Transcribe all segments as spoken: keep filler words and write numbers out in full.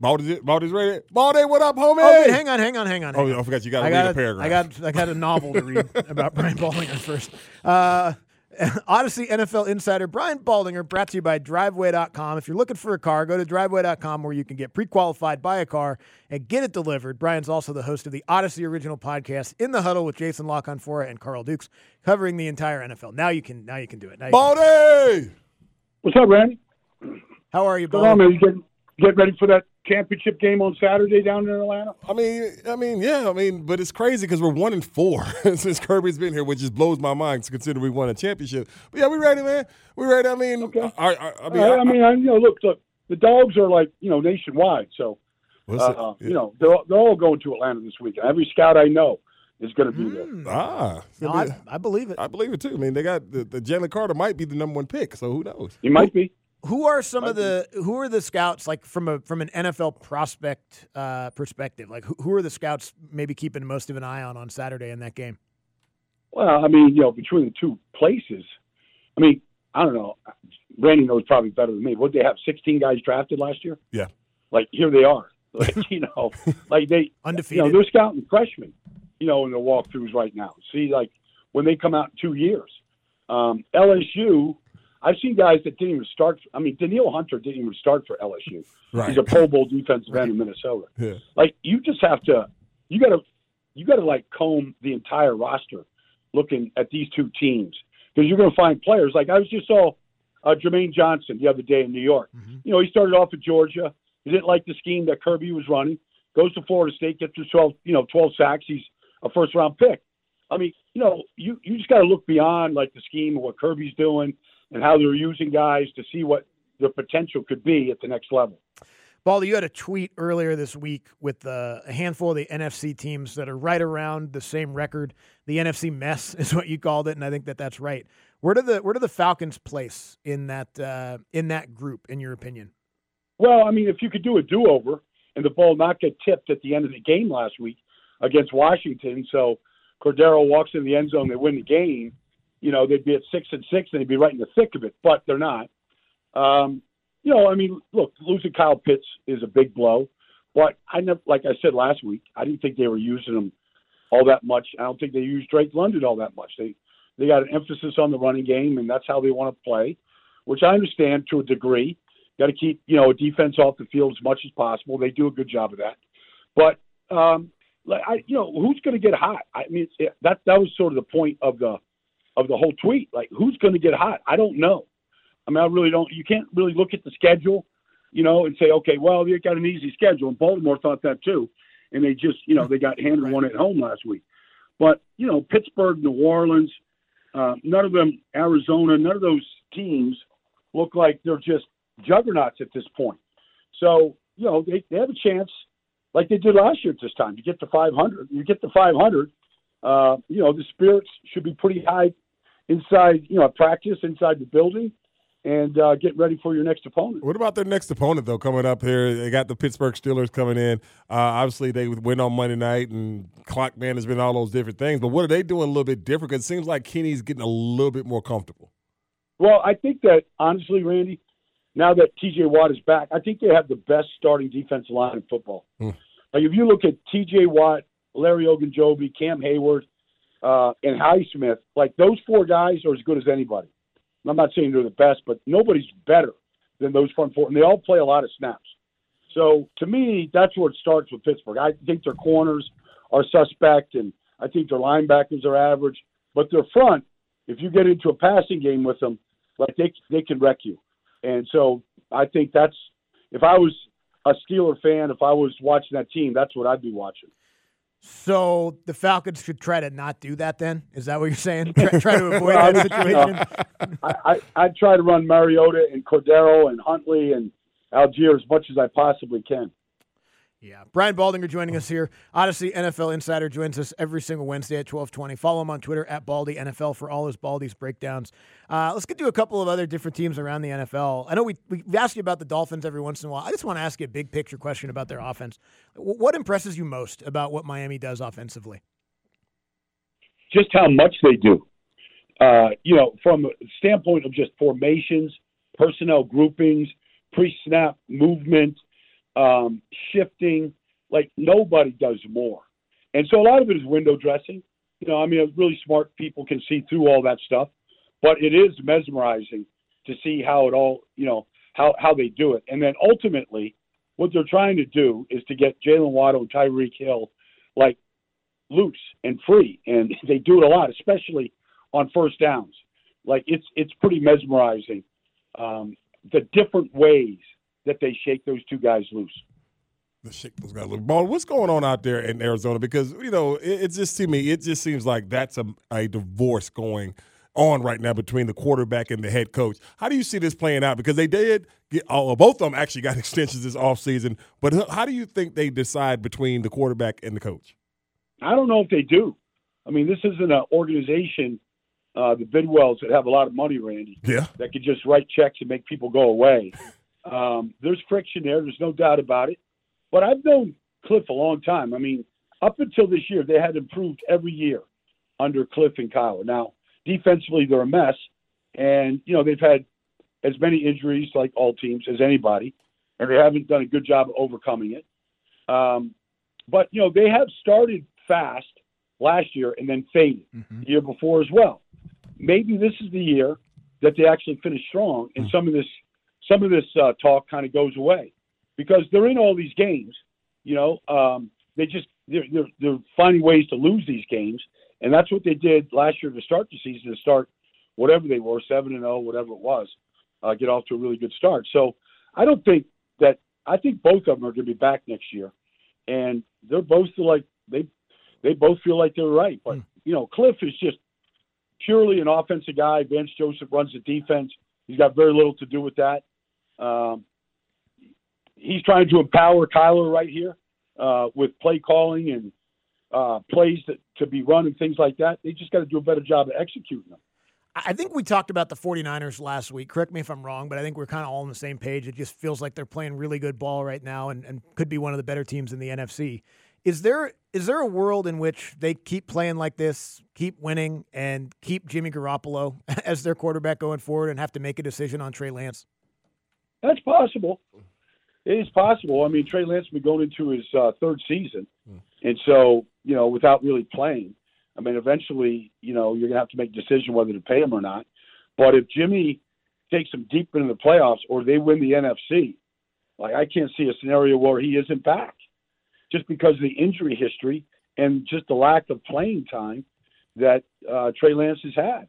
Baldy, Baldy's ready. Baldy, what up, homie? Oh, wait, hang on, hang on, hang on. Hang oh, on. I forgot you got to read a, a paragraph. I got, I got a novel to read about Brian Baldinger first. Uh, Odyssey N F L Insider Brian Baldinger brought to you by driveway dot com. If you're looking for a car, go to driveway dot com where you can get pre-qualified, buy a car, and get it delivered. Brian's also the host of the Odyssey original podcast, In the Huddle with Jason Loconfora and Carl Dukes, covering the entire N F L. Now you can, now you can do it. Now Baldy! What's up, Randy? How are you, Baldy? Hello, man. You getting, getting ready for that championship game on Saturday down in Atlanta? I mean, I mean, yeah, I mean, but it's crazy because we're one and four since Kirby's been here, which just blows my mind to consider we won a championship. But yeah, we ready, man. We ready. I mean, okay. I, I, I mean, I, I mean, I, you know, look, look, the dogs are like you know nationwide, so uh, uh, yeah. you know they're they're all going to Atlanta this weekend. Every scout I know is going to be mm. there. Ah, no, be, I, I believe it. I believe it too. I mean, they got the, the Jalen Carter might be the number one pick, so who knows? He might be. Who are some of the who are the scouts like from a from an N F L prospect uh, perspective? Like who, who are the scouts maybe keeping most of an eye on on Saturday in that game? Well, I mean, you know, between the two places, I mean, I don't know. Randy knows probably better than me. What they have sixteen guys drafted last year? Yeah, like here they are. Like you know, like they undefeated. You know, they're scouting freshmen. You know, in the walkthroughs right now. See, like when they come out in two years, um, L S U. I've seen guys that didn't even start. I mean, Daniil Hunter didn't even start for L S U. Right. He's a Pro Bowl defensive end in Minnesota. Yeah. Like you just have to, you gotta, you gotta like comb the entire roster, looking at these two teams because you're gonna find players. Like I was just saw uh, Jermaine Johnson the other day in New York. Mm-hmm. You know, he started off at Georgia. He didn't like the scheme that Kirby was running. Goes to Florida State, gets his twelve, you know, twelve sacks. He's a first round pick. I mean, you know, you you just gotta look beyond like the scheme of what Kirby's doing and how they're using guys to see what their potential could be at the next level. Baldy, you had a tweet earlier this week with uh, a handful of the N F C teams that are right around the same record. The N F C mess is what you called it, and I think that that's right. Where do the where do the Falcons place in that uh, in that group, in your opinion? Well, I mean, if you could do a do-over and the ball not get tipped at the end of the game last week against Washington, so Cordero walks in the end zone, they win the game, you know, they'd be at six and six and they'd be right in the thick of it, but they're not. Um, you know, I mean, look, losing Kyle Pitts is a big blow, but I never, like I said last week, I didn't think they were using him all that much. I don't think they used Drake London all that much. They, they got an emphasis on the running game and that's how they want to play, which I understand to a degree. Got to keep, you know, a defense off the field as much as possible. They do a good job of that, but um, like I, you know, who's going to get hot? I mean, it, that, that was sort of the point of the, of the whole tweet, like who's going to get hot? I don't know. I mean, I really don't. You can't really look at the schedule, you know, and say, okay, well, they got an easy schedule. And Baltimore thought that too. And they just, you know, they got handed one at home last week. But, you know, Pittsburgh, New Orleans, uh, none of them, Arizona, none of those teams look like they're just juggernauts at this point. So, you know, they, they have a chance like they did last year at this time to get to five hundred. You get to five hundred, uh, you know, the spirits should be pretty high inside, you know, practice inside the building, and uh, get ready for your next opponent. What about their next opponent though? Coming up here, they got the Pittsburgh Steelers coming in. Uh, obviously, they win on Monday night, and clock management, all those different things. But what are they doing a little bit different? Because it seems like Kenny's getting a little bit more comfortable. Well, I think that honestly, Randy, now that T J. Watt is back, I think they have the best starting defensive line in football. Mm. Like if you look at T J. Watt, Larry Ogunjobi, Cam Hayworth, Uh, and Highsmith, like those four guys are as good as anybody. And I'm not saying they're the best, but nobody's better than those front four. And they all play a lot of snaps. So to me, that's where it starts with Pittsburgh. I think their corners are suspect, and I think their linebackers are average. But their front, if you get into a passing game with them, like they they can wreck you. And so I think that's – if I was a Steeler fan, if I was watching that team, that's what I'd be watching. So the Falcons should try to not do that then? Is that what you're saying? Try, try to avoid well, that situation? You know, I, I, I try to run Mariota and Cordero and Huntley and Algier as much as I possibly can. Yeah. Brian Baldinger joining us here. Odyssey N F L Insider joins us every single Wednesday at twelve twenty. Follow him on Twitter at Baldy N F L for all his Baldy's breakdowns. Uh, let's get to a couple of other different teams around the N F L. I know we, we ask you about the Dolphins every once in a while. I just want to ask you a big picture question about their offense. W- what impresses you most about what Miami does offensively? Just how much they do. Uh, you know, from a standpoint of just formations, personnel groupings, pre-snap movement, um, shifting, like nobody does more. And so a lot of it is window dressing. You know, I mean, really smart people can see through all that stuff, but it is mesmerizing to see how it all, you know, how, how they do it. And then ultimately what they're trying to do is to get Jalen Waddle and Tyreek Hill like loose and free. And they do it a lot, especially on first downs. Like it's, it's pretty mesmerizing. Um, the different ways that they shake those two guys loose. The shake those guys loose. Ball, what's going on out there in Arizona? Because, you know, it, it just to me, it just seems like that's a, a divorce going on right now between the quarterback and the head coach. How do you see this playing out? Because they did get all, both of them actually got extensions this offseason. But how do you think they decide between the quarterback and the coach? I don't know if they do. I mean, this isn't an organization – Uh, the Bidwells that have a lot of money, Randy, yeah. that could just write checks and make people go away. Um, there's friction there. There's no doubt about it. But I've known Cliff a long time. I mean, up until this year, they had improved every year under Cliff and Kyler. Now, defensively, they're a mess. And, you know, they've had as many injuries, like all teams, as anybody. And they haven't done a good job of overcoming it. Um, but, you know, they have started fast last year and then faded mm-hmm. the year before as well. Maybe this is the year that they actually finish strong, and some of this some of this uh, talk kind of goes away because they're in all these games. You know, um, they just they're, they're they're finding ways to lose these games, and that's what they did last year to start the season. To start whatever they were, seven and zero, whatever it was, uh, get off to a really good start. So I don't think that I think both of them are going to be back next year, and they're both like they they both feel like they're right. But you know, Cliff is just purely an offensive guy. Vance Joseph runs the defense. He's got very little to do with that. Um, he's trying to empower Kyler right here uh, with play calling and uh, plays that, to be run and things like that. They just got to do a better job of executing them. I think we talked about the 49ers last week. Correct me if I'm wrong, but I think we're kind of all on the same page. It just feels like they're playing really good ball right now and, and could be one of the better teams in the N F C. Is there is there a world in which they keep playing like this, keep winning, and keep Jimmy Garoppolo as their quarterback going forward and have to make a decision on Trey Lance? That's possible. It is possible. I mean, Trey Lance will be going into his uh, third season. Mm. And so, you know, without really playing, I mean, eventually, you know, you're going to have to make a decision whether to pay him or not. But if Jimmy takes them deep into the playoffs or they win the N F C, like I can't see a scenario where he isn't back. Just because of the injury history and just the lack of playing time that uh, Trey Lance has had.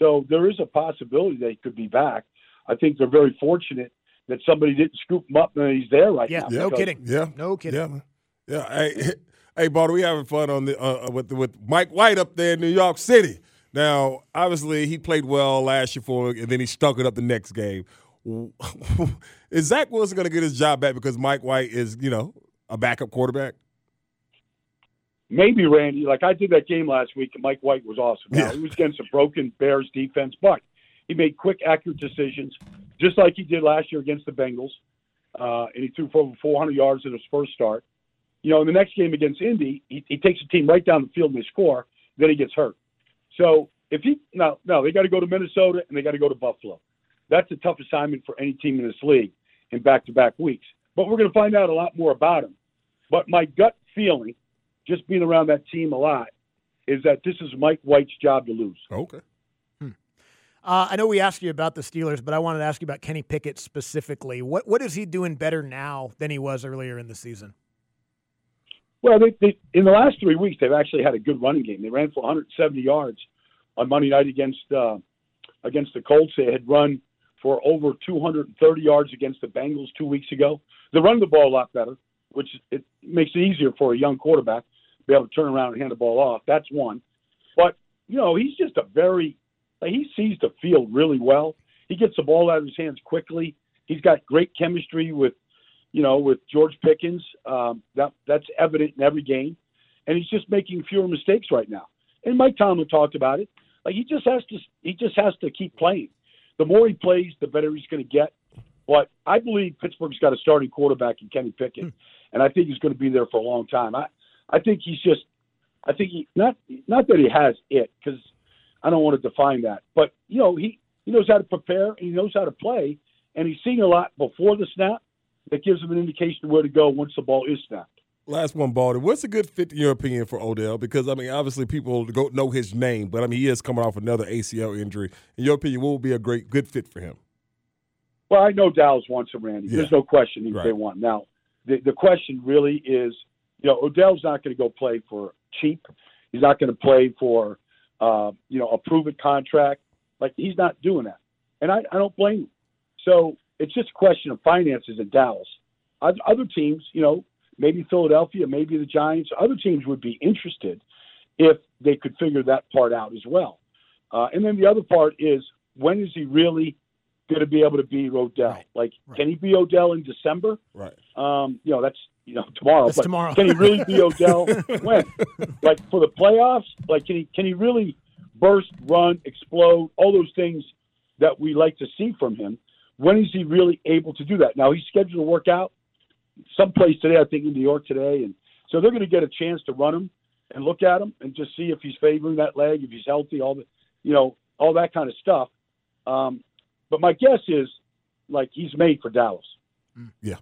So there is a possibility that he could be back. I think they're very fortunate that somebody didn't scoop him up and he's there right yeah, now. Yeah, no kidding. Yeah, no kidding. Yeah, yeah. Hey, hey, Baldy, we having fun on the uh, with with Mike White up there in New York City. Now, obviously, he played well last year for, and then he stunk it up the next game. Is Zach Wilson going to get his job back because Mike White is, you know, a backup quarterback? Maybe, Randy. Like, I did that game last week, and Mike White was awesome. Now, yeah. He was against a broken Bears defense, but he made quick, accurate decisions, just like he did last year against the Bengals, uh, and he threw for over four hundred yards in his first start. You know, in the next game against Indy, he, he takes the team right down the field and they score, then he gets hurt. So, if he – no, no, they got to go to Minnesota and they got to go to Buffalo. That's a tough assignment for any team in this league in back-to-back weeks. But we're going to find out a lot more about him. But my gut feeling, just being around that team a lot, is that this is Mike White's job to lose. Okay. Hmm. Uh, I know we asked you about the Steelers, but I wanted to ask you about Kenny Pickett specifically. What what is he doing better now than he was earlier in the season? Well, they, they, in the last three weeks, they've actually had a good running game. They ran for one hundred seventy yards on Monday night against uh, against the Colts. They had run for over two hundred thirty yards against the Bengals two weeks ago. They run the ball a lot better, which it makes it easier for a young quarterback to be able to turn around and hand the ball off. That's one. But, you know, he's just a very – he sees the field really well. He gets the ball out of his hands quickly. He's got great chemistry with you know, with George Pickens. Um, that that's evident in every game. And he's just making fewer mistakes right now. And Mike Tomlin talked about it. Like he just has to, he just has to keep playing. The more he plays, the better he's going to get. But I believe Pittsburgh's got a starting quarterback in Kenny Pickett, hmm. and I think he's going to be there for a long time. I, I think he's just, I think he not not that he has it, because I don't want to define that. But you know, he he knows how to prepare and he knows how to play, and he's seeing a lot before the snap that gives him an indication of where to go once the ball is snapped. Last one, Baldy. What's a good fit, in your opinion, for Odell? Because, I mean, obviously people go, know his name, but, I mean, he is coming off another A C L injury. In your opinion, what would be a great good fit for him? Well, I know Dallas wants him, Randy. Yeah. There's no question if right. they want. Now, the, the question really is, you know, Odell's not going to go play for cheap. He's not going to play for, uh, you know, a proven contract. Like, he's not doing that. And I, I don't blame him. So it's just a question of finances in Dallas. Other teams, you know, maybe Philadelphia, maybe the Giants. Other teams would be interested if they could figure that part out as well. Uh, and then the other part is, when is he really going to be able to be Odell? Right. Like, right. can he be Odell in December? Right. Um, you know, that's you know tomorrow. That's tomorrow. Can he really be Odell when? Like, for the playoffs? Like, can he can he really burst, run, explode, all those things that we like to see from him? When is he really able to do that? Now, he's scheduled to work out someplace today, I think in New York today. And so they're going to get a chance to run him and look at him and just see if he's favoring that leg, if he's healthy, all the, you know, all that kind of stuff. Um, but my guess is, like, he's made for Dallas. Yeah.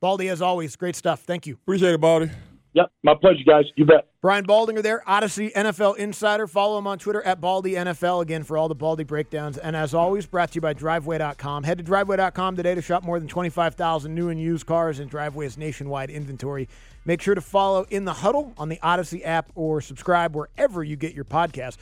Baldy, as always, great stuff. Thank you. Appreciate it, Baldy. Yep. My pleasure, guys. You bet. Brian Baldinger there, Odyssey N F L Insider. Follow him on Twitter at Baldy N F L again for all the Baldy breakdowns. And as always, brought to you by driveway dot com. Head to driveway dot com today to shop more than twenty-five thousand new and used cars in Driveway's nationwide inventory. Make sure to follow In the Huddle on the Odyssey app or subscribe wherever you get your podcasts.